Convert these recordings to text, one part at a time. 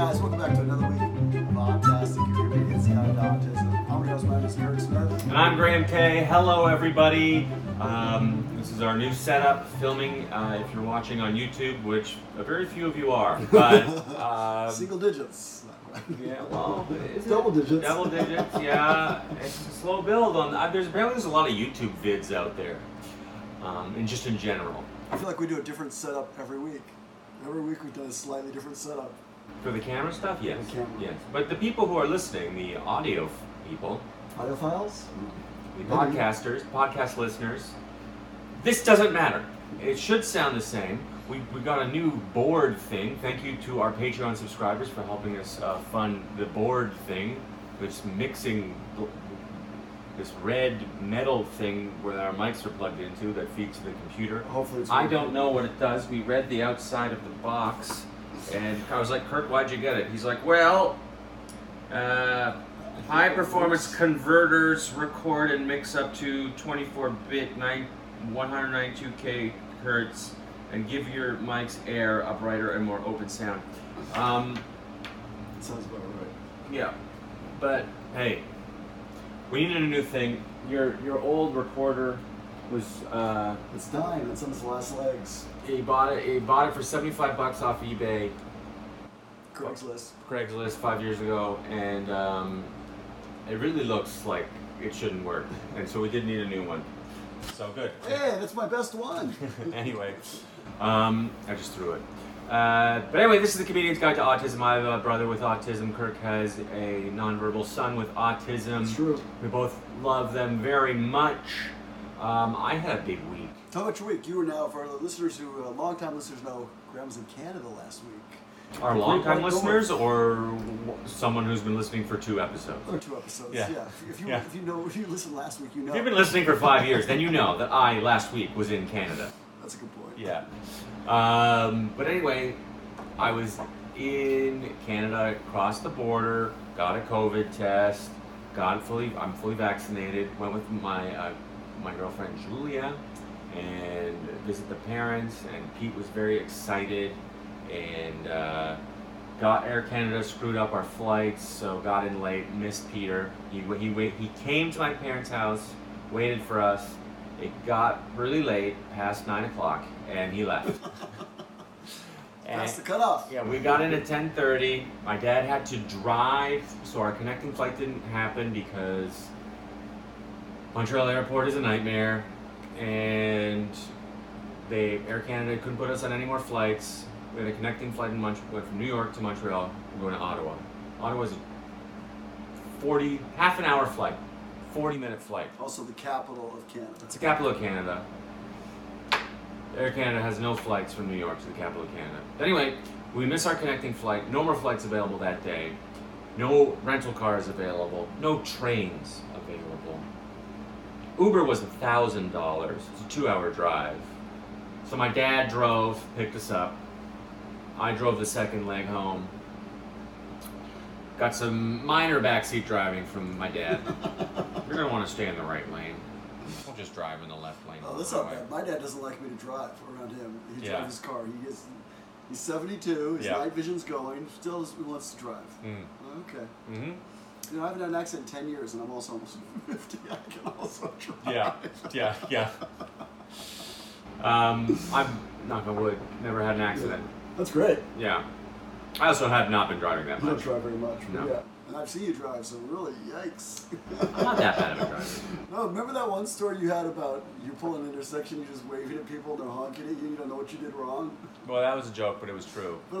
guys, welcome back to another week of Autistic, your convenience guide to autism. I'm your host, my name is Kirk Smith. And I'm Graham K. Hello, everybody. This is our new setup, filming, if you're watching on YouTube, which very few of you are. But single digits. Yeah, well, double digits. Double digits, yeah. It's a slow build. Apparently there's a lot of YouTube vids out there, and just in general. I feel like we do a different setup every week. Every week we've done a slightly different setup. For the camera stuff? Yes. The camera. Yes. But the people who are listening, the audio people. Audiophiles? The podcasters, podcast listeners. This doesn't matter. It should sound the same. We got a new board thing. Thank you to our Patreon subscribers for helping us fund the board thing. It's mixing this red metal thing where our mics are plugged into that feeds the computer. Hopefully it's I don't know what it does. We read the outside of the box and I was like, Kirk, why'd you get it? He's like, well, high performance converters record and mix up to 24-bit 192K hertz and give your mics air, a brighter and more open sound. That sounds about right. Yeah, but hey, we needed a new thing. Your old recorder was it's dying. It's on its last legs. He bought it for $75 off eBay. Craigslist 5 years ago, and it really looks like it shouldn't work, and so we did need a new one. So good. Yeah, that's my best one. Anyway, I just threw it. But anyway, this is the Comedian's Guide to Autism. I have a brother with autism. Kirk has a nonverbal son with autism. It's true. We both love them very much. I had a big week. How about your week? You were now, for the listeners who, long-time listeners know, Graham was in Canada last week. Our long-time listeners or someone who's been listening for 2 episodes? Or 2 episodes, yeah. If you listened last week, you know. If you've been listening for 5 years, then you know that I, last week, was in Canada. That's a good point. Yeah. But anyway, I was in Canada, crossed the border, got a COVID test, I'm fully vaccinated, went with my my girlfriend Julia and visit the parents, and Pete was very excited, and got Air Canada, screwed up our flights, so got in late, missed Peter. He came to my parents' house, waited for us. It got really late, past 9 o'clock, and he left. That's the cutoff. Yeah, we got in at 10:30. My dad had to drive, so our connecting flight didn't happen because Montreal Airport is a nightmare, and Air Canada couldn't put us on any more flights. We had a connecting flight went from New York to Montreal. We're going to Ottawa. Ottawa's a half an hour flight. 40-minute flight. Also the capital of Canada. It's the capital of Canada. Air Canada has no flights from New York to the capital of Canada. Anyway, we miss our connecting flight. No more flights available that day. No rental cars available. No trains available. Uber was $1,000. It's a 2-hour drive. So my dad drove, picked us up. I drove the second leg home. Got some minor backseat driving from my dad. You're going to want to stay in the right lane. I'll just drive in the left lane. Oh, that's not bad. My dad doesn't like me to drive around him. He drives his car. He's 72. His night vision's going. Still wants to drive. Mm. Okay. Mm-hmm. You know, I haven't had an accident in 10 years, and I'm also almost 50. I can also drive. Yeah. I'm, knock on wood, never had an accident. Yeah. That's great. Yeah. I also have not been driving that much. You don't drive very much. No. Yeah. And I've seen you drive, so really, yikes. I'm not that bad of a driver. No, remember that one story you had about you pull an intersection, you just waving at people, they're honking at you, you don't know what you did wrong? Well, that was a joke, but it was true. Yeah. I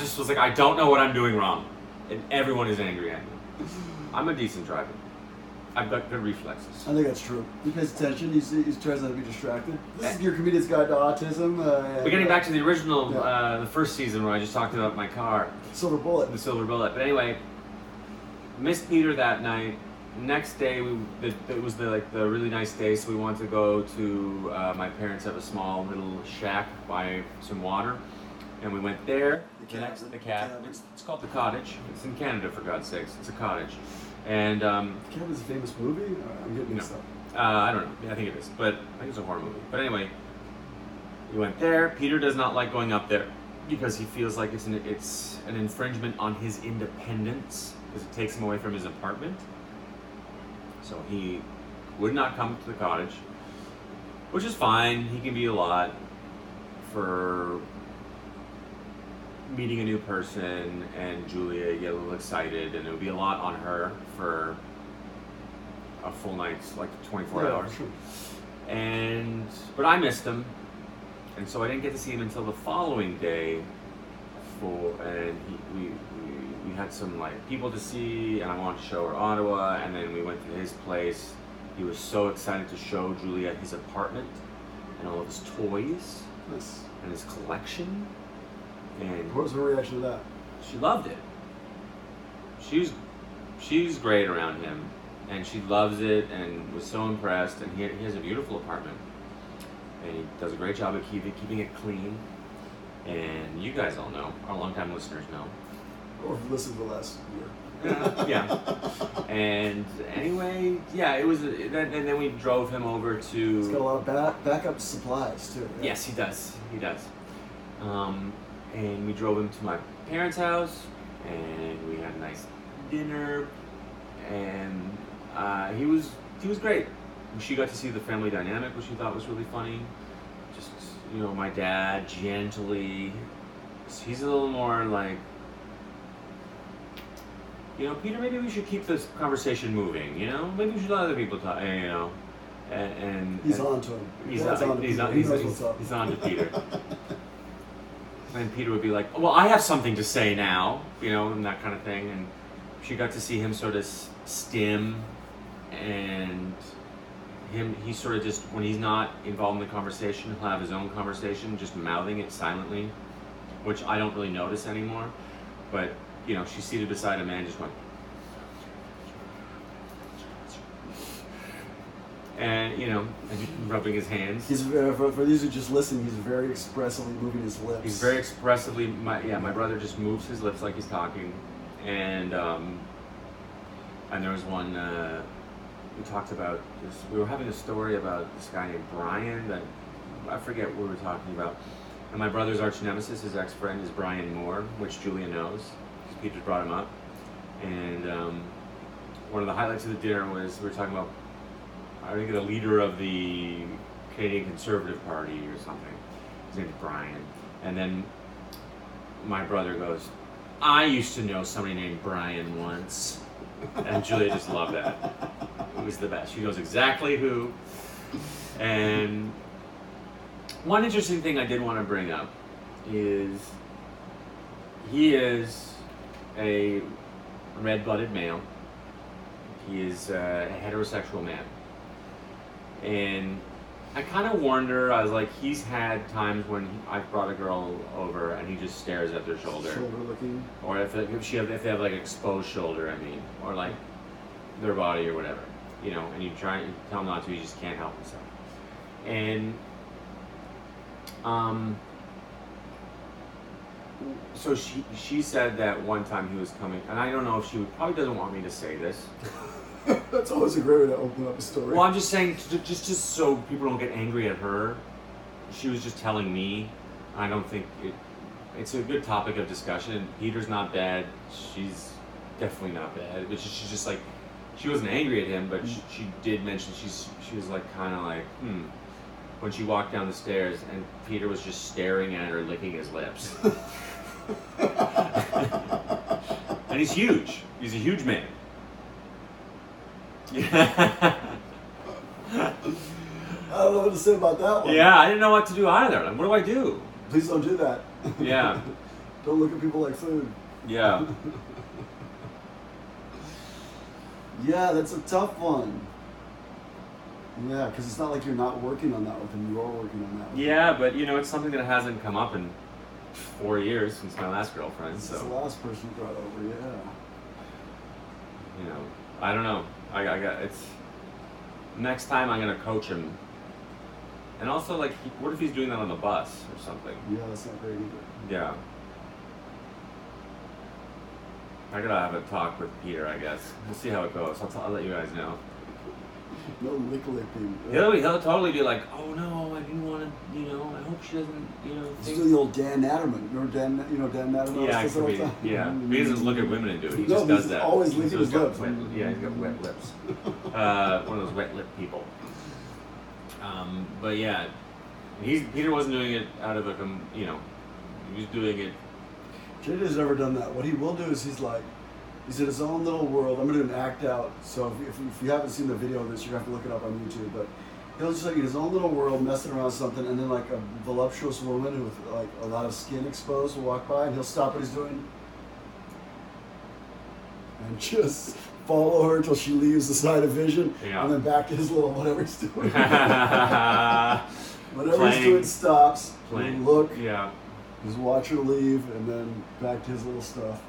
just was like, I don't know what I'm doing wrong. And everyone is angry at me. I'm a decent driver. I've got good reflexes. I think that's true. He pays attention. He tries not to be distracted. This is your Comedian's Guide to Autism. We're getting back to the original, the first season where I just talked about my car. The Silver Bullet. But anyway, missed Peter that night. Next day, it was the really nice day, so we wanted to go to, my parents have a small little shack by some water. And we went there. The cabin. It's called The Cottage. It's in Canada, for God's sakes. It's a cottage. And The Cabin's a famous movie? I'm getting mixed up. I don't know. I think it is. But I think it's a horror movie. But anyway, You went there. Peter does not like going up there because he feels like it's an infringement on his independence because it takes him away from his apartment. So he would not come to the cottage, which is fine. He can be a lot for meeting a new person, and Julia get a little excited, and it would be a lot on her for a full night's like 24 hours. Sure. But I missed him, and so I didn't get to see him until the following day. We had some like people to see, and I wanted to show her Ottawa, and then we went to his place. He was so excited to show Julia his apartment and all of his toys. Nice. And his collection. And what was her reaction to that? She loved it. She's great around him, and she loves it and was so impressed. And he has a beautiful apartment, and he does a great job of keeping it clean. And you guys all know, our longtime listeners know. Or listened to the last year. Yeah. And anyway, yeah, it was. And then we drove him over to. He's got a lot of backup supplies too. Yeah. Yes, he does. He does. And we drove him to my parents' house, and we had a nice dinner, and he was great. She got to see the family dynamic, which she thought was really funny. Just, you know, my dad gently, he's a little more like, you know, Peter, maybe we should keep this conversation moving, you know? Maybe we should let other people talk, you know? And he's on to him. He's on to Peter. And Peter would be like, oh, well, I have something to say now, you know, and that kind of thing. And she got to see him sort of stim, and he sort of just, when he's not involved in the conversation, he'll have his own conversation, just mouthing it silently, which I don't really notice anymore. But, you know, she's seated beside him and just went. And, you know, rubbing his hands. He's for these who just listen, he's very expressively moving his lips. He's very expressively, my brother just moves his lips like he's talking. And there was one, we talked about this, we were having a story about this guy named Brian that, I forget what we were talking about. And my brother's arch nemesis, his ex-friend, is Brian Moore, which Julia knows, because Peter brought him up. And one of the highlights of the dinner was, we were talking about, I think, the leader of the Canadian Conservative Party or something. His name is Brian. And then my brother goes, I used to know somebody named Brian once. And Julia just loved that. It was the best. She knows exactly who. And one interesting thing I did want to bring up is he is a red-blooded male. He is a heterosexual man. And I kind of warned her. I was like, he's had times when I've brought a girl over and he just stares at their shoulder. Shoulder looking. Or if they have like exposed shoulder, I mean, or like their body or whatever, you know. And you try and tell him not to, he just can't help himself. And so she said that one time he was coming, and I don't know if she probably doesn't want me to say this. That's always a great way to open up a story. Well, I'm just saying, just so people don't get angry at her, she was just telling me. I don't think it's a good topic of discussion. Peter's not bad. She's definitely not bad. But she's just like, she wasn't angry at him, but she did mention she was like kind of like, when she walked down the stairs and Peter was just staring at her, licking his lips. And he's huge. He's a huge man. I don't know what to say about that one. Yeah, I didn't know what to do either. Like, what do I do? Please don't do that. Yeah. Don't look at people like food. Yeah. Yeah, that's a tough one. Yeah, because it's not like you're not working on that with him. You are working on that with him. Yeah, but you know, it's something that hasn't come up in 4 years since my last girlfriend. Since the last person you brought over, yeah. You know, I don't know. I got it's. Next time I'm gonna coach him. And also, like, what if he's doing that on the bus or something? Yeah, that's not great either. Yeah. I gotta have a talk with Peter, I guess. We'll see how it goes. I'll let you guys know. No lick lipping. He'll totally be like, oh no, I didn't want to. You know, I hope she doesn't, you know. Think... Still the old Dan Natterman, or Dan, you know, Dan Natterman. Yeah, he doesn't look at women and do it. He just does that. Always licking his lips. He's got wet lips. One of those wet lip people. But yeah, Peter wasn't doing it out of a, you know, he was doing it. JJ's never done that. What he will do is he's in his own little world. I'm going to do an act out. So if you haven't seen the video of this, you're going to have to look it up on YouTube. But he'll just in his own little world, messing around with something, and then a voluptuous woman with a lot of skin exposed will walk by, and he'll stop what he's doing and just follow her until she leaves the side of vision, and then back to his little whatever he's doing. He's doing stops. And look. Yeah. Just watch her leave, and then back to his little stuff.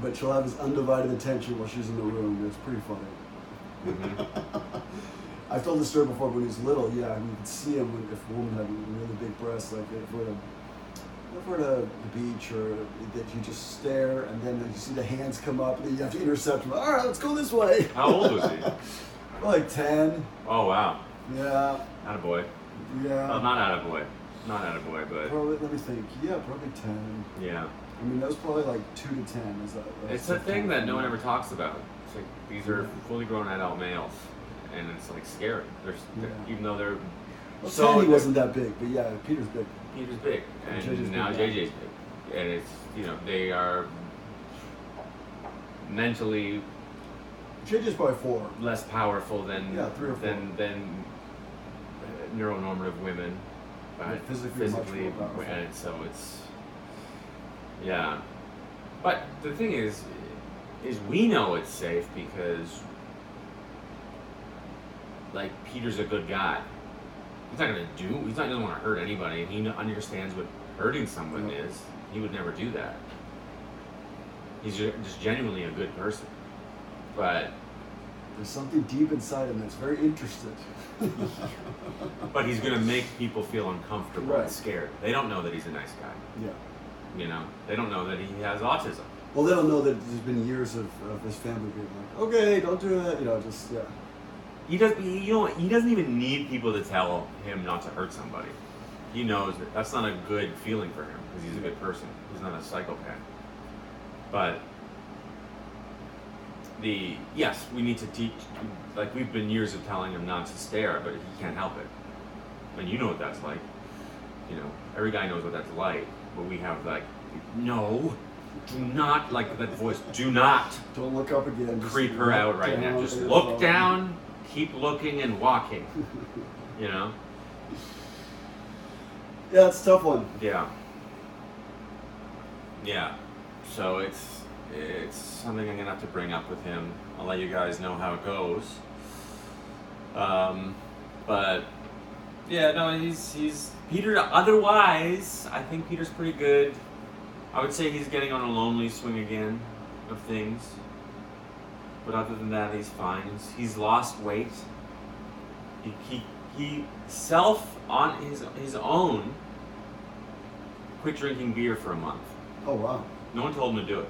But she'll have his undivided attention while she's in the room. It's pretty funny. Mm-hmm. I've told this story before, when he was little, you could see him if a woman had really big breasts, if we're at the beach, or that you just stare, and then you see the hands come up, and you have to intercept him. All right, let's go this way. How old was he? 10. Oh, wow. Yeah. Attaboy. Yeah. Well, not attaboy. Not attaboy, but... Probably, let me think. Yeah, probably 10. Yeah. I mean, that was probably 2 to 10. Is that? It's a thing that no one ever talks about. It's these are fully grown adult males, and it's scary. They're, even though they're... Well, so Sandy wasn't that big, but yeah, Peter's big. Peter's big, and now JJ's big. And it's, they are mentally... JJ's probably 4. Less powerful than... Yeah, 3 or 4. Than neuronormative women. But physically much more powerful. And so it's... Yeah, but the thing is we know it's safe because, Peter's a good guy. He doesn't want to hurt anybody, and he understands what hurting someone is. He would never do that. He's just genuinely a good person. But there's something deep inside him that's very interested. But he's going to make people feel uncomfortable and scared. They don't know that he's a nice guy. Yeah. They don't know that he has autism. Well, they don't know that there's been years of his family being okay, don't do that, He doesn't even need people to tell him not to hurt somebody. He knows that's not a good feeling for him, because he's a good person. He's not a psychopath. But, we need to teach, we've been years of telling him not to stare, but he can't help it. And you know what that's like. Every guy knows what that's like. But we have no, do not, that voice, do not. Don't look up again. Creep her out right now. Just look down, keep looking and walking, Yeah, it's a tough one. Yeah. Yeah. So it's something I'm going to have to bring up with him. I'll let you guys know how it goes. But... Yeah, no, he's Peter. Otherwise, I think Peter's pretty good. I would say he's getting on a lonely swing again of things. But other than that, he's fine. He's lost weight. He self on his own quit drinking beer for a month. Oh wow! No one told him to do it.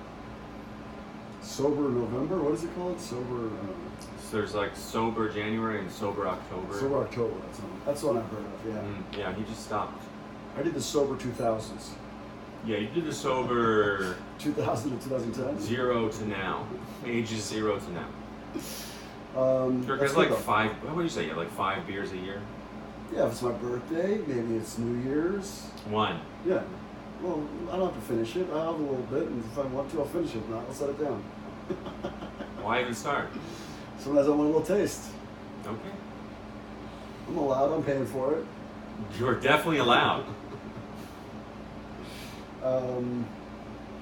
Sober November? What is it called? Sober. So there's Sober January and Sober October. Sober October, that's one I've heard of, yeah. Mm-hmm. Yeah, he just stopped. I did the Sober 2000s. Yeah, you did the Sober... 2000 to 2010? 0 to now. Ages 0 to now. There's 5, what would you say, 5 beers a year? Yeah, if it's my birthday, maybe it's New Year's. 1. Yeah. Well, I don't have to finish it. I'll have a little bit, and if I want to, I'll finish it. If not, I'll set it down. Why even start? Sometimes I want a little taste. Okay. I'm allowed. I'm paying for it. You're definitely allowed.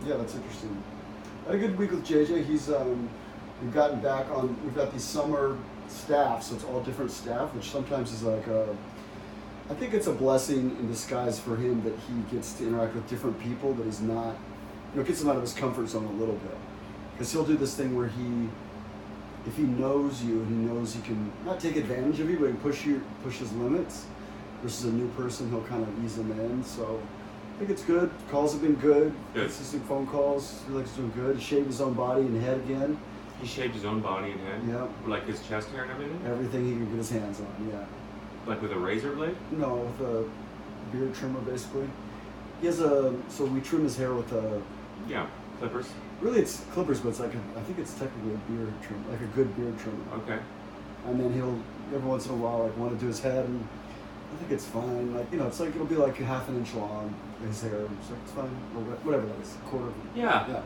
Yeah, that's interesting. I had a good week with JJ. He's we've gotten back on. We've got these summer staff, so it's all different staff, which sometimes is I think it's a blessing in disguise for him that he gets to interact with different people. That he's not, gets him out of his comfort zone a little bit, because he'll do this thing where he. If he knows you, and he knows he can not take advantage of you, but he can push his limits. Versus a new person, he'll kind of ease him in. So I think it's good. Calls have been good. Consistent phone calls. He likes doing good. He shaved his own body and head again. He shaved his own body and head? Yeah. Like his chest hair and everything? Everything he can get his hands on, yeah. Like with a razor blade? No, with a beard trimmer, basically. He has a, so we trim his hair with a... Yeah, clippers. Really, it's clippers, but it's like a, I think it's technically a beard trim, like a good beard trimmer. Okay. And then he'll, every once in a while, like, want to do his head, and I think it's fine. Like, you know, it's like, it'll be like a half an inch long, his hair, so it's fine, or whatever that is, a quarter of an inch. Yeah. Yeah.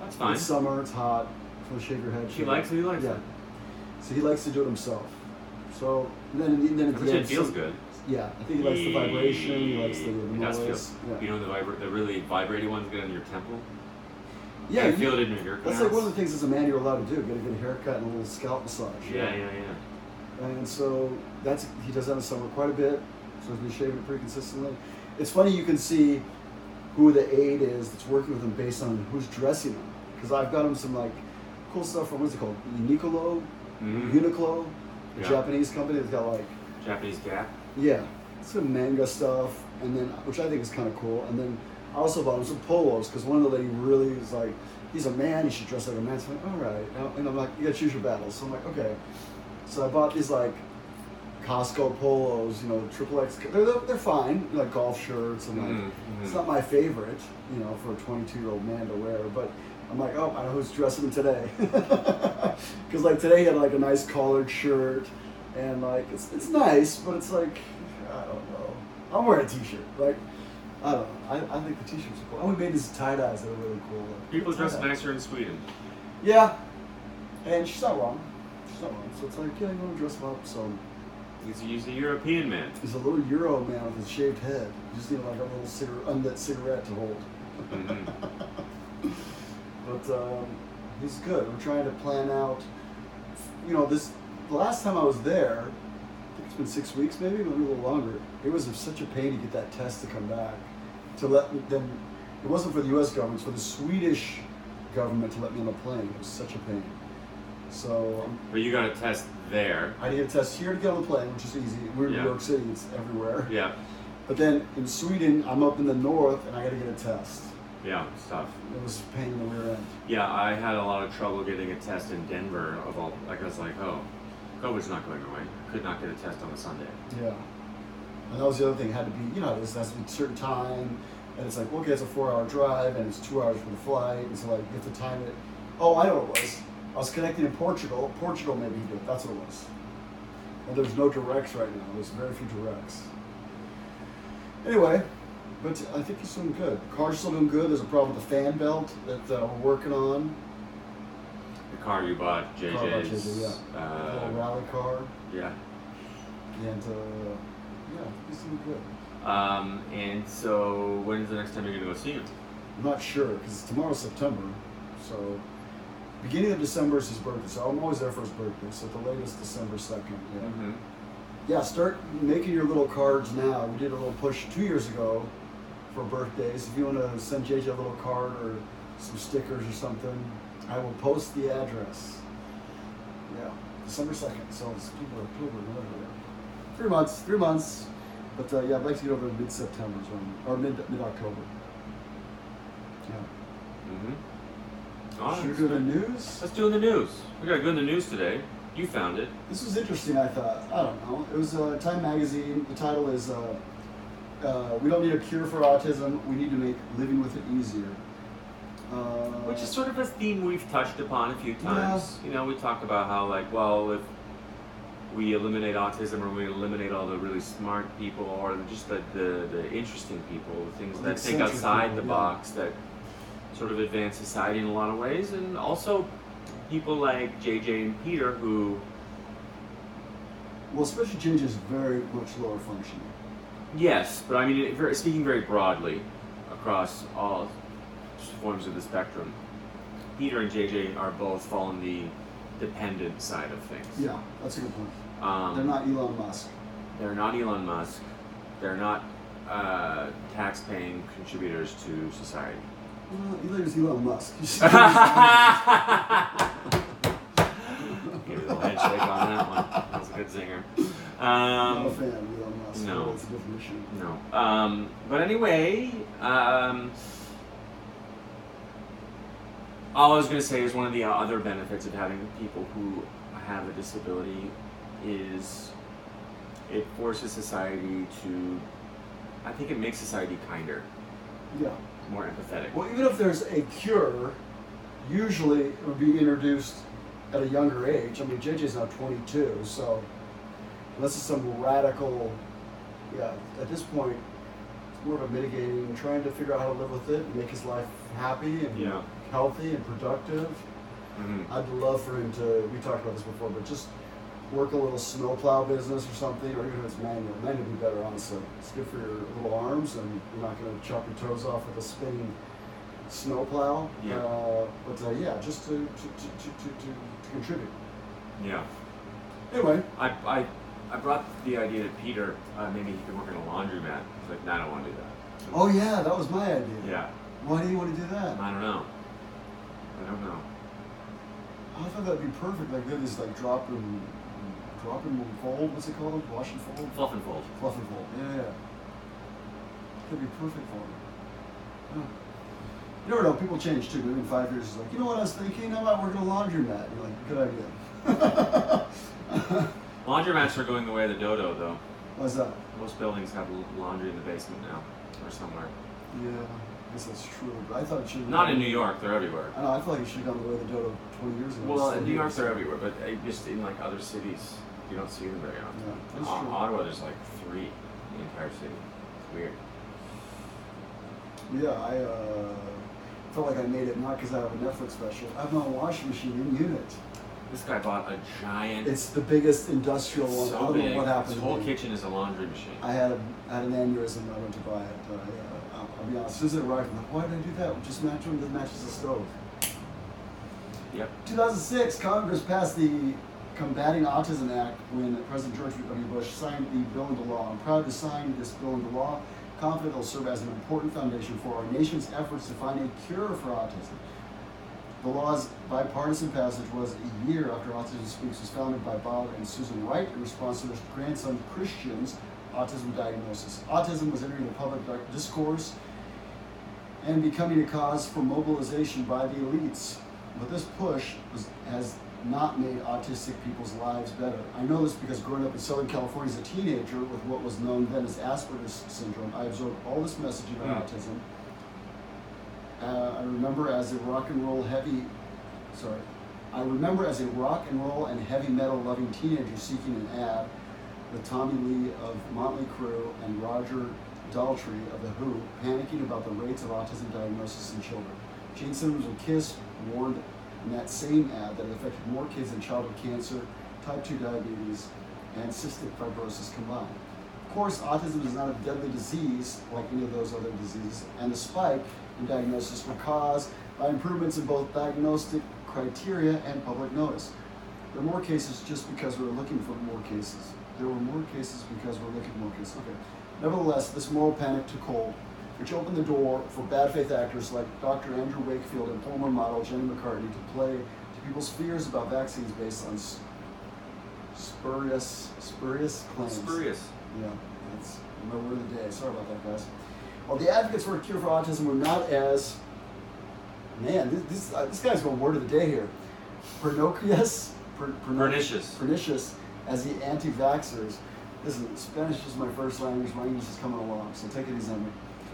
That's fine. It's summer, it's hot, so shave your head. She likes it, he likes it. So he likes to do it himself. So, and then at the end, it feels good. Yeah, I think he likes the vibration, he likes the noise. It does feel, yeah. You know, the really vibrating ones get in your temple. Yeah, you feel it in your haircut. That's like one of the things as a man you're allowed to do, get a good haircut and a little scalp massage. Yeah. And so that's, he does that in the summer quite a bit, so he's been shaving pretty consistently. It's funny, you can see who the aide is that's working with him based on who's dressing him. Because I've got him some like cool stuff from, what's it called? Uniqlo, a Japanese company that's got like... Japanese Gap? Yeah, some manga stuff, and then, which I think is kind of cool. And then I also bought him some polos, because one of the lady really was like, he's a man, he should dress like a man. So I'm like, all right. And I'm like, you gotta choose your battles. So I'm like, okay. So I bought these like Costco polos, you know, XXX. They're fine, like golf shirts. And like, it's not my favorite, you know, for a 22-year-old man to wear, but I'm like, oh, I know who's dressing today. Because like today he had like a nice collared shirt. And like, it's nice, but it's like, I don't know. I'm wearing a t-shirt. Like, I don't know. I think the t-shirts are cool. I only made these tie-dyes that are really cool. Like, people dress nicer in Sweden. Yeah. And she's not wrong. She's not wrong. So it's like, yeah, you want to dress them up, so. He's a European man. He's a little Euro man with his shaved head. You just need like a little unlit cigarette to hold. But he's good. We're trying to plan out, you know, this. The last time I was there, I think it's been 6 weeks, maybe a little longer. It was such a pain to get that test to come back. To let them, it wasn't for the U.S. government, it's for the Swedish government to let me on the plane. It was such a pain. So. But you got a test there. I did a test here to get on the plane, which is easy. We're in New York City; it's everywhere. Yeah. But then in Sweden, I'm up in the north, and I got to get a test. Yeah, it's tough. It was a pain in the rear end. Yeah, I had a lot of trouble getting a test in Denver. Of all, like I was like, oh. COVID's not going away. Could not get a test on a Sunday. Yeah. And that was the other thing. It had to be, you know, it has to be a certain time. And it's like, okay, it's a 4-hour drive and it's 2 hours from the flight. And so, like, you have to time it. Oh, I know what it was. I was connecting in Portugal. Portugal made me do it. That's what it was. And there's no directs right now. There's very few directs. Anyway, but I think he's doing good. Car's still doing good. There's a problem with the fan belt that we're working on. The car you bought, JJ's. Car I bought JJ, yeah. The Raleigh car. Yeah. And, yeah, he's doing good. And so, when's the next time you're going to go see him? I'm not sure, because tomorrow's September. So, beginning of December is his birthday, so I'm always there for his birthday. So, at the latest, December 2nd. Yeah. Mm-hmm. Yeah, start making your little cards now. We did a little push 2 years ago for birthdays. If you want to send JJ a little card or some stickers or something, I will post the address. Yeah, December 2nd. So it's October. 3 months. 3 months. But yeah, I'd like to get over to mid-September or mid-October. Yeah. Mm-hmm. Should we do the news? Let's do the news. We got to go in the news today. You found it. This was interesting. I thought. I don't know. It was Time Magazine. The title is "We Don't Need a Cure for Autism. We Need to Make Living with It Easier." Which is sort of a theme we've touched upon a few times. Yeah. You know, we talk about how, like, well, if we eliminate autism or we eliminate all the really smart people or just the interesting people, things that think outside the box that sort of advance society in a lot of ways. And also people like JJ and Peter who... Well, especially JJ is very much lower functioning. Yes, but I mean, speaking very broadly across all forms of the spectrum, Peter and JJ are both fall on the dependent side of things. Yeah, that's a good point. They're not Elon Musk. They're not tax-paying contributors to society. Well, Elon's Elon Musk. Give you a little handshake on that one. That's a good singer. Not a fan of Elon Musk. No. That's a different issue. No. But anyway, all I was going to say is one of the other benefits of having people who have a disability is it forces society to I think it makes society kinder. Yeah. More empathetic. Well, even if there's a cure, usually it would be introduced at a younger age. I mean, JJ's now 22, so unless it's some radical, yeah, at this point, it's more of a mitigating, trying to figure out how to live with it and make his life happy and healthy and productive. Mm-hmm. I'd love for him to, we talked about this before, but just work a little snowplow business or something, or even if it's manual. Manual would be better, honestly. It's good for your little arms, and you're not going to chop your toes off with a spinning snowplow. Yeah. Just to contribute. Yeah. Anyway, I brought the idea to Peter. Maybe he could work in a laundromat. He's like, no, I don't want to do that. Oh yeah, that was my idea. Yeah. Why do you want to do that? I don't know. I thought that'd be perfect. Like do this, like drop and fold. What's it called? Wash and fold. Fluff and fold. Yeah. That'd be perfect for him. Yeah. You never know. People change too. Maybe in 5 years, it's like, you know what I was thinking? How about working a laundromat? You're like, good idea. Laundromats are going the way of the dodo, though. What's that? Most buildings have laundry in the basement now, or somewhere. Yeah, I guess that's true. But I thought it should have not been in New York. They're everywhere. I know. I feel like it should have gone the way of the dodo 20 years ago. Well, in New York, they're everywhere, but just in like other cities, you don't see them very often. Yeah, that's true. Ottawa, there's like 3 in the entire city. It's weird. Yeah, I felt like I made it not because I have a Netflix special. I have my washing machine in unit. This guy bought a giant... It's the biggest industrial one. So I don't know what happened. His whole kitchen is a laundry machine. I had an aneurysm when I went to buy it. But I'll be honest, as soon as it arrived, I'm like, why did I do that? Just match one that matches the stove. Yep. 2006, Congress passed the Combating Autism Act when President George W. Bush signed the bill into law. I'm proud to sign this bill into law. Confident it will serve as an important foundation for our nation's efforts to find a cure for autism. The law's bipartisan passage was a year after Autism Speaks was founded by Bob and Susan Wright in response to their grandson Christian's autism diagnosis. Autism was entering the public discourse and becoming a cause for mobilization by the elites. But this push has not made autistic people's lives better. I know this because growing up in Southern California as a teenager with what was known then as Asperger's syndrome, I absorbed all this messaging on autism. I remember as a rock and roll and heavy metal loving teenager seeking an ad with Tommy Lee of Motley Crue and Roger Daltrey of The Who panicking about the rates of autism diagnosis in children. Gene Simmons of Kiss warned in that same ad that it affected more kids than childhood cancer, type 2 diabetes, and cystic fibrosis combined. Of course, autism is not a deadly disease like any of those other diseases, and the spike and diagnosis were caused by improvements in both diagnostic criteria and public notice. There were more cases just because we were looking for more cases. Okay. Nevertheless, this moral panic took hold, which opened the door for bad faith actors like Dr. Andrew Wakefield and former model Jenny McCartney to play to people's fears about vaccines based on spurious claims. Spurious. Yeah, that's my word of the day. Sorry about that, guys. Well, the advocates for a cure for autism were not as, this guy's going word of the day here, pernicious as the anti-vaxxers. Listen, Spanish is my first language. My English is coming along, so take it easy on me.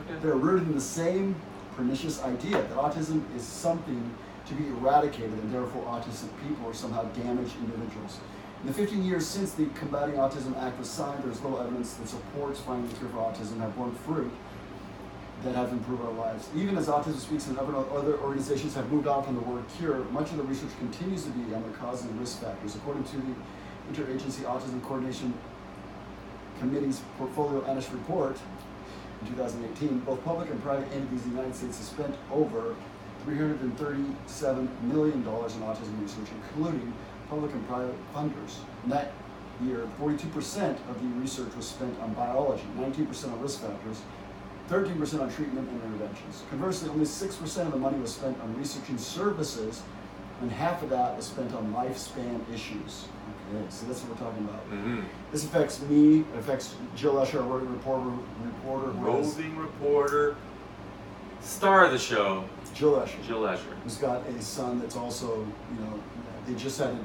Okay. They're rooted in the same pernicious idea that autism is something to be eradicated, and therefore autistic people are somehow damaged individuals. In the 15 years since the Combating Autism Act was signed, there's little evidence that supports finding a cure for autism have borne fruit that have improved our lives. Even as Autism Speaks and other organizations have moved on from the word cure, much of the research continues to be on the cause and risk factors. According to the Interagency Autism Coordination Committee's Portfolio Analyst Report in 2018, both public and private entities in the United States have spent over $337 million in autism research, including public and private funders. In that year, 42% of the research was spent on biology, 19% on risk factors, 13% on treatment and interventions. Conversely, only 6% of the money was spent on researching services, and half of that was spent on lifespan issues. Okay, so that's what we're talking about. Mm-hmm. This affects me, it affects Jill Escher, our roving reporter, star of the show. Jill Escher. Who's got a son that's also, you know, they just had to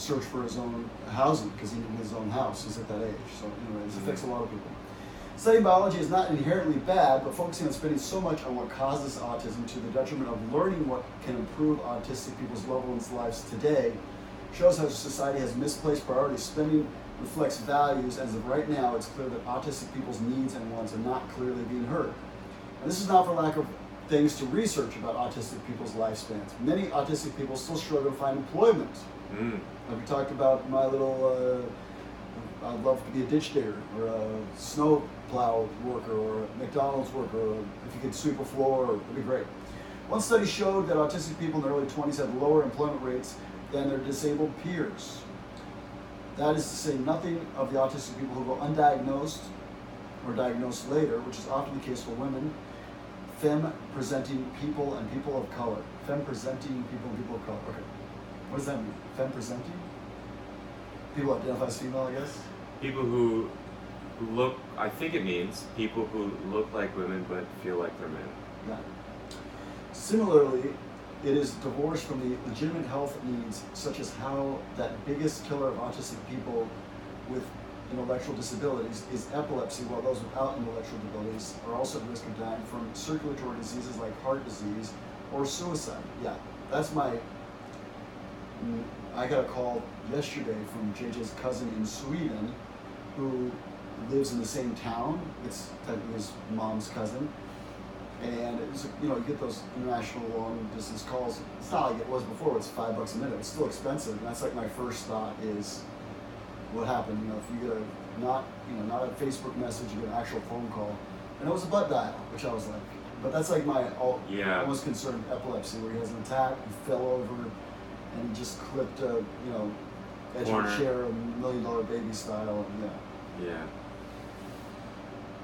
search for his own housing because he needed his own house. He's at that age. So anyway, this affects a lot of people. Studying biology is not inherently bad, but focusing on spending so much on what causes autism to the detriment of learning what can improve autistic people's loved ones' lives today shows how society has misplaced priorities. Spending reflects values. As of right now, it's clear that autistic people's needs and wants are not clearly being heard. And this is not for lack of things to research about autistic people's lifespans. Many autistic people still struggle to find employment. Like we talked about my little, I'd love to be a ditch digger or a snow plow worker or a McDonald's worker, or if you could sweep a floor, it'd be great. One study showed that autistic people in their early 20s had lower employment rates than their disabled peers. That is to say nothing of the autistic people who go undiagnosed or diagnosed later, which is often the case for women, femme-presenting people and people of color. Femme-presenting people and people of color. Okay. What does that mean? Femme-presenting? People identify as female, I guess? People who look, I think it means people who look like women but feel like they're men. Yeah. Similarly, it is divorced from the legitimate health needs, such as how that biggest killer of autistic people with intellectual disabilities is epilepsy, while those without intellectual disabilities are also at risk of dying from circulatory diseases like heart disease or suicide. Yeah, that's my, I got a call yesterday from JJ's cousin in Sweden who lives in the same town. It's technically his mom's cousin. And it was, you know, you get those international long distance calls. It's not like it was before, it's $5 a minute. It's still expensive. And that's like my first thought is, what happened? You know, if you get a not a Facebook message, you get an actual phone call, and it was a butt dial, which I was like, but that's like my almost concerned epilepsy, where he has an attack, he fell over, and he just clipped a edge of a chair, $1 million baby style,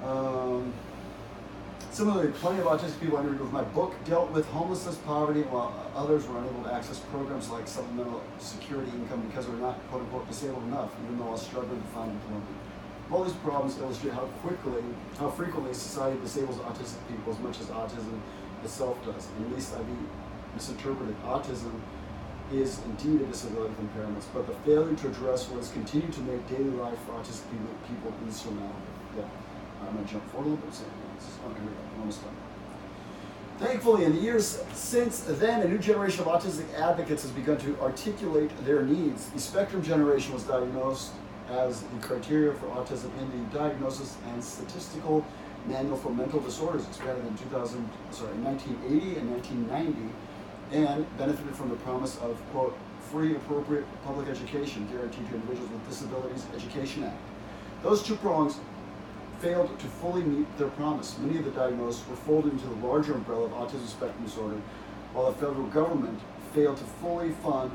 and Similarly, plenty of autistic people I interviewed with my book dealt with homelessness, poverty, while others were unable to access programs like supplemental security income because they're not, quote unquote, disabled enough, even though I struggled to find employment. All these problems illustrate how frequently society disables autistic people as much as autism itself does. And at least I be misinterpreted. Autism is indeed a disability with impairments, but the failure to address what has continued to make daily life for autistic people insurmountable. Yeah. I'm going to jump forward a little bit. Thankfully, in the years since then, a new generation of autistic advocates has begun to articulate their needs. The spectrum generation was diagnosed as the criteria for autism in the Diagnosis and Statistical Manual for Mental Disorders, expanded in 1980 and 1990, and benefited from the promise of, quote, free, appropriate public education guaranteed to individuals with disabilities, Education Act. Those two prongs failed to fully meet their promise. Many of the diagnosed were folded into the larger umbrella of autism spectrum disorder, while the federal government failed to fully fund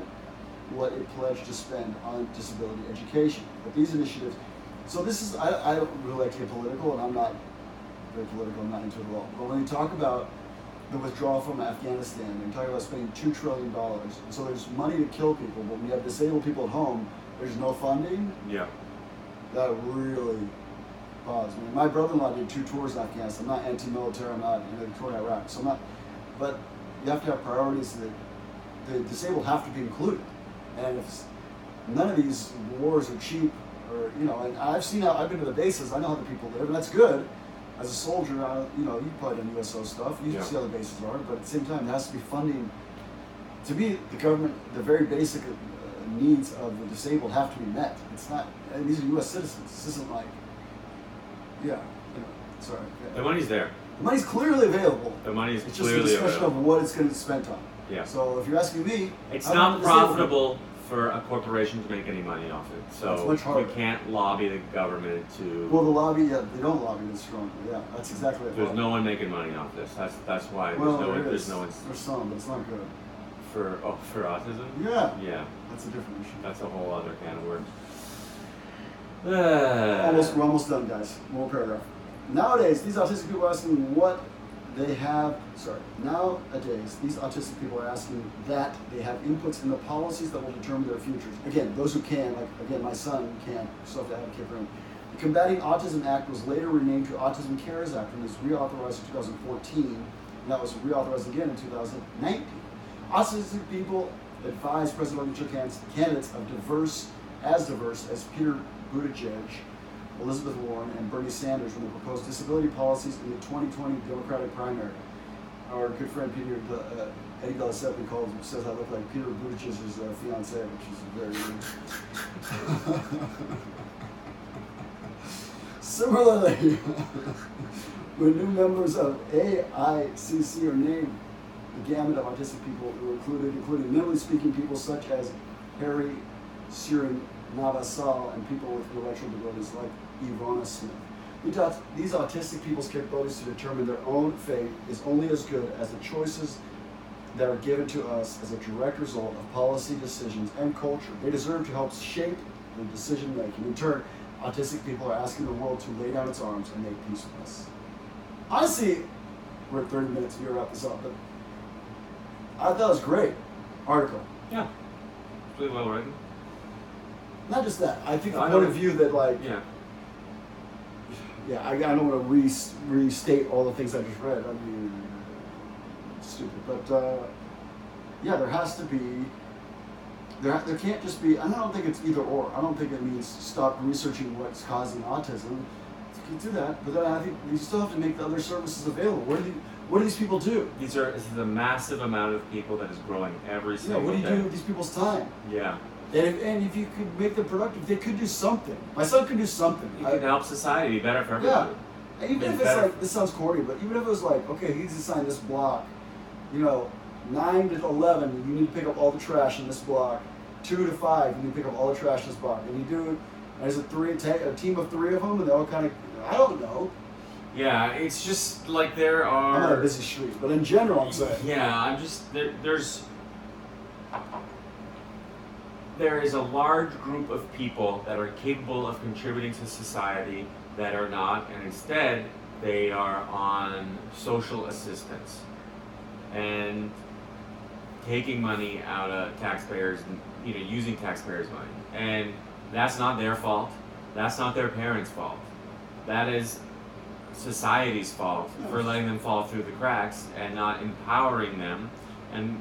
what it pledged to spend on disability education. But these initiatives, so this is, I don't really like to get political, and I'm not very political, I'm not into it at all. But when you talk about the withdrawal from Afghanistan, and talk about spending $2 trillion, and so there's money to kill people, but when you have disabled people at home, there's no funding. Yeah. That really, my brother-in-law did 2 tours in Afghanistan. I'm not anti-military, I'm not touring Iraq, so I'm not, but you have to have priorities that the disabled have to be included. And if none of these wars are cheap, or, and I've been to the bases, I know how the people live, and that's good. As a soldier, you've probably done USO stuff, you see how the bases are, but at the same time, there has to be funding. To me, the government, the very basic needs of the disabled have to be met. It's not, and these are US citizens, this isn't like, the money's there. The money's clearly available. It's just a discussion of what it's going to be spent on. Yeah. So if you're asking me, it's not profitable for a corporation to make any money off it. So we can't lobby the government to. Well, the lobby, they don't lobby this strongly. Yeah, that's exactly it. There's no one making money off this. That's why there's no one. There's some, but it's not good. For autism. Yeah. Yeah. That's a different issue. That's a whole other can of worms. We're almost done, guys. More paragraph. Nowadays, these autistic people are asking that they have inputs in the policies that will determine their futures. Again, those who can, my son can, so have to advocate for him. The Combating Autism Act was later renamed to Autism Cares Act and was reauthorized in 2014, and that was reauthorized again in 2019. Autistic people advise presidential candidates of diverse as Peter Buttigieg Elizabeth Warren, and Bernie Sanders when they proposed disability policies in the 2020 Democratic primary. Our good friend Peter, Eddie Gillespie says I look like Peter Buttigieg's fiancée, which is very... Similarly, when new members of AICC are named, the gamut of autistic people were included, including mentally speaking people such as Harry Sirin Navasal and people with intellectual disabilities like Ivana Smith. These autistic people's capabilities to determine their own fate is only as good as the choices that are given to us as a direct result of policy decisions and culture. They deserve to help shape the decision making. In turn, autistic people are asking the world to lay down its arms and make peace with us. Honestly, we're at 30 minutes, we'll wrap this up, but I thought it was a great article. Yeah, really well written. Not just that, I think the point of view that like, I don't want to restate all the things I just read. I mean, stupid, but there has to be, there can't just be, and I don't think it's either or. I don't think it means stop researching what's causing autism. You can do that, but then I think you still have to make the other services available. What do these people do? This is a massive amount of people that is growing every single day. What do you do with these people's time? Yeah. And if you could make them productive, they could do something. My son could do something. You could help society be better for everybody. Yeah. Even if it's like, this sounds corny, but even if it was like, okay, he's assigned this block, 9 to 11, you need to pick up all the trash in this block. 2 to 5, you need to pick up all the trash in this block. And you do it, and there's a team of three of them, and they all kind of, I don't know. Yeah, it's just like there are... I'm not a busy street, but in general, I'm saying. Yeah, I'm just, there is a large group of people that are capable of contributing to society that are not, and instead, they are on social assistance and taking money out of taxpayers, and, using taxpayers' money. And that's not their fault. That's not their parents' fault. That is society's fault for letting them fall through the cracks and not empowering them and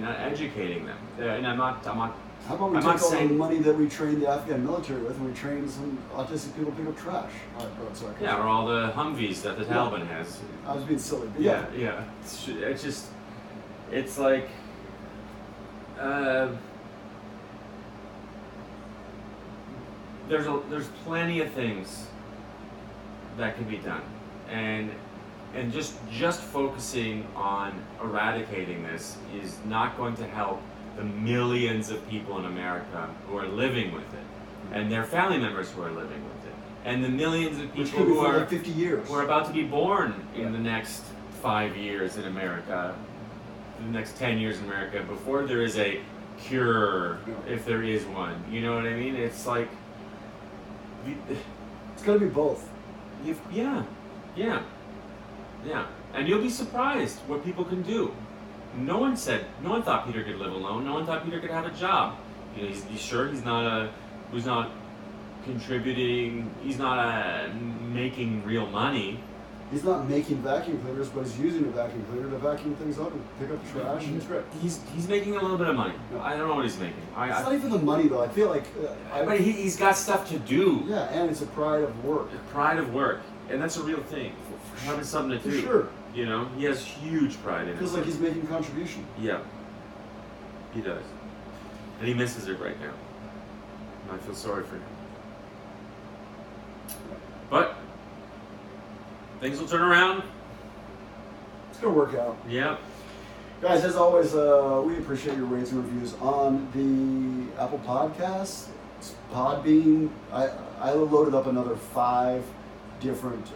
not educating them. And I'm not. How about we take all the money that we train the Afghan military with, and we train some autistic people to pick up trash? Or all the Humvees that the Taliban has. I was being silly. But yeah. It's like. There's plenty of things that can be done, and just focusing on eradicating this is not going to help the millions of people in America who are living with it, and their family members who are living with it, and the millions of people who are like 50 years, who are about to be born in the next 5 years in America, the next 10 years in America, before there is a cure, if there is one. You know what I mean? It's like... It's gotta be both. Yeah. And you'll be surprised what people can do. No one thought Peter could live alone. No one thought Peter could have a job. He's not who's not contributing, he's not making real money. He's not making vacuum cleaners, but he's using a vacuum cleaner to vacuum things up and pick up the trash. And he's making a little bit of money. No. I don't know what he's making. It's not even the money, though. I feel like... but he's got stuff to do. Yeah, and it's a pride of work. And that's a real thing. For having something to do. For sure. He has huge pride in it. Feels like he's making a contribution. Yeah. He does. And he misses it right now. And I feel sorry for him. But... things will turn around. It's going to work out. Yeah. Guys, as always, we appreciate your ratings and reviews on the Apple Podcasts, Podbean. I loaded up another 5 different...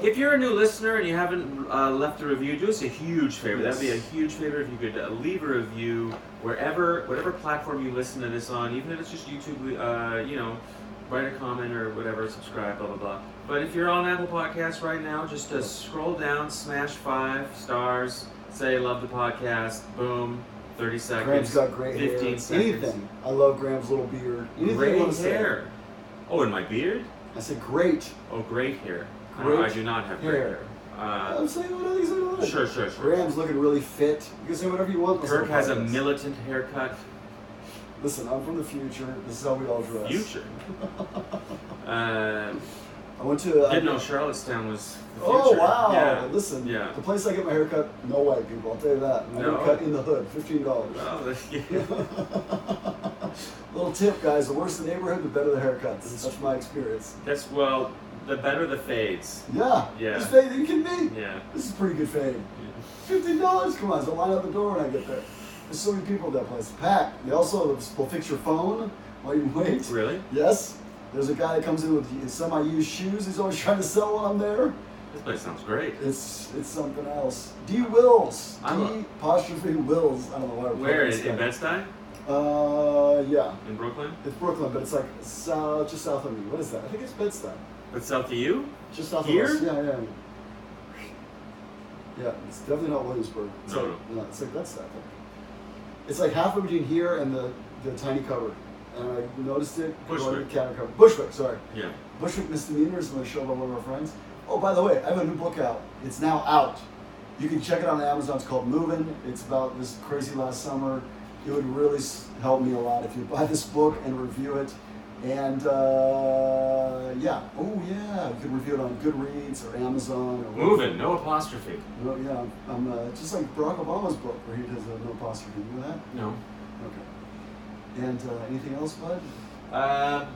if you're a new listener and you haven't left a review, do us a huge favor. Yes. That would be a huge favor if you could leave a review whatever platform you listen to this on, even if it's just YouTube, write a comment or whatever, subscribe, blah, blah, blah. But if you're on Apple Podcasts right now, just scroll down, smash 5 stars, say love the podcast, boom, 30 seconds, Graham's got great 15 hair. Seconds. Anything. I love Graham's little beard. Anything great hair. Say. Oh, and my beard? I said great. Oh, great hair. Great I do not have great hair. I'm saying what are these are like. Sure. Graham's looking really fit. You can say whatever you want. Kirk has a militant haircut. Listen, I'm from the future. This is how we all dress. Future? I went to... I didn't know Charlottetown was the future. Oh, wow. Yeah. Listen, the place I get my hair cut, no white people. I'll tell you that. My hair cut in the hood, $15. Wow. Little tip, guys. The worse the neighborhood, the better the haircuts. That's my experience. That's, well, the better the fades. Yeah. Yeah. This fade, are you kidding me? Yeah. This is a pretty good fade. Yeah. $15? Come on, so line out the door when I get there. There's so many people at that place. Packed. They also will fix your phone while you wait. Really? Yes. There's a guy that comes in with semi-used shoes. He's always trying to sell while I'm there. This place sounds great. It's something else. D. Wills. D. Wills. I don't know why. Where is it? In Bed-Stuy? Yeah. In Brooklyn? It's Brooklyn, but it's like south, just south of me. What is that? I think it's Bed-Stuy. That's south of you? Just south of us. Yeah, yeah. Yeah, it's definitely not Williamsburg. No. It's like Bed-Stuy. It's like halfway between here and the tiny cover. And I noticed it. Bushwick. Bushwick, sorry. Yeah. Bushwick Misdemeanors, when I showed up one of our friends. Oh, by the way, I have a new book out. It's now out. You can check it on Amazon. It's called Movin'. It's about this crazy last summer. It would really help me a lot if you buy this book and review it. And, you can review it on Goodreads or Amazon. Or Movin', no apostrophe. No, yeah, I'm just like Barack Obama's book where he does no apostrophe. You know that? No. Okay. And anything else, bud? I'm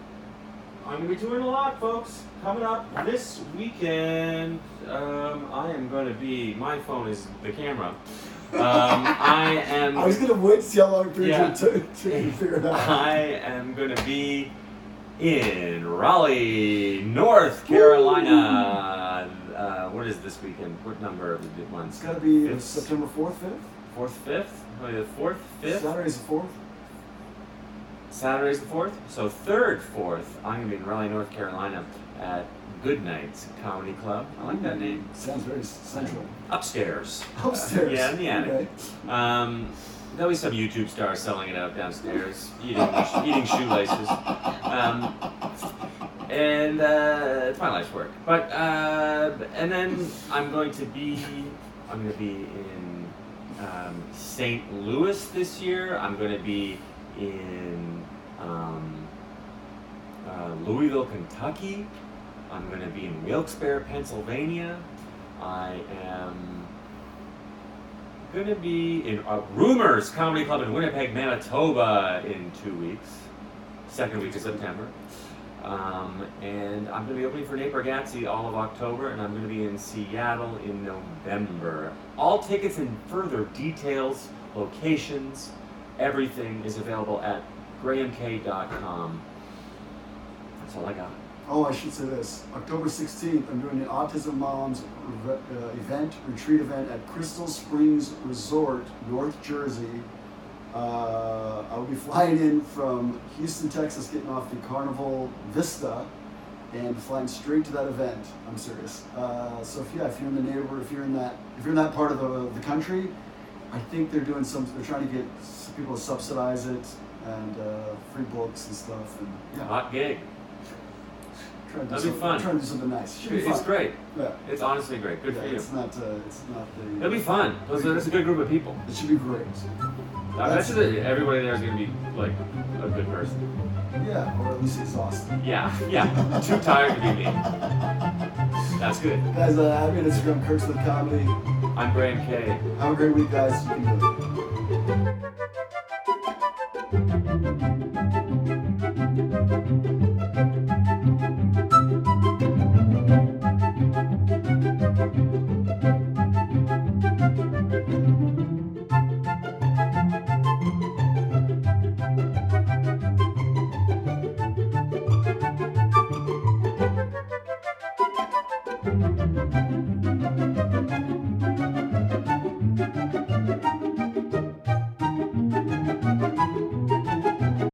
going to be doing a lot, folks. Coming up this weekend, I am going to be, my phone is the camera. I was going to wait to see how long it took to figure it out. I am going to be in Raleigh, North Carolina. What is this weekend? What number of the ones? It's got to be September 4th, 5th? 4th, 5th? Probably the 4th, 5th? Saturday's the 4th. Saturday's the 4th? So 3rd, 4th, I'm going to be in Raleigh, North Carolina at Good Night Comedy Club. I like that name. Sounds very central. Upstairs. Yeah, in the attic. Okay. There'll be some YouTube stars selling it out downstairs, eating shoelaces. And it's my life's work. But and then I'm going to be in St. Louis this year. I'm going to be in Louisville, Kentucky. I'm going to be in Wilkes-Barre, Pennsylvania. I am going to be in Rumors Comedy Club in Winnipeg, Manitoba in 2 weeks. Second week of September. And I'm going to be opening for Nate Bargatze all of October, and I'm going to be in Seattle in November. All tickets and further details, locations, everything is available at grahamk.com. That's all I got. Oh, I should say this. October 16th, I'm doing an Autism Moms retreat event at Crystal Springs Resort, North Jersey. I'll be flying in from Houston, Texas, getting off the Carnival Vista, and flying straight to that event. I'm serious. So if you're in the neighborhood, if you're in that part of the country, I think they're doing they're trying to get people to subsidize it and free books and stuff. And, yeah. Hot gig. That'd be fun. Trying to do something nice. Should be fun. It's great. Yeah. It's honestly great. Good for you. It's not the... It'll be fun. That's a good group of people. It should be great. I bet everybody there is going to be, like, a good person. Yeah, or at least exhausted. Yeah. Too tired to be me. That's good. Guys, I'm Instagram Kirksland Comedy. I'm Graham K. Have a great week, guys. You can do it.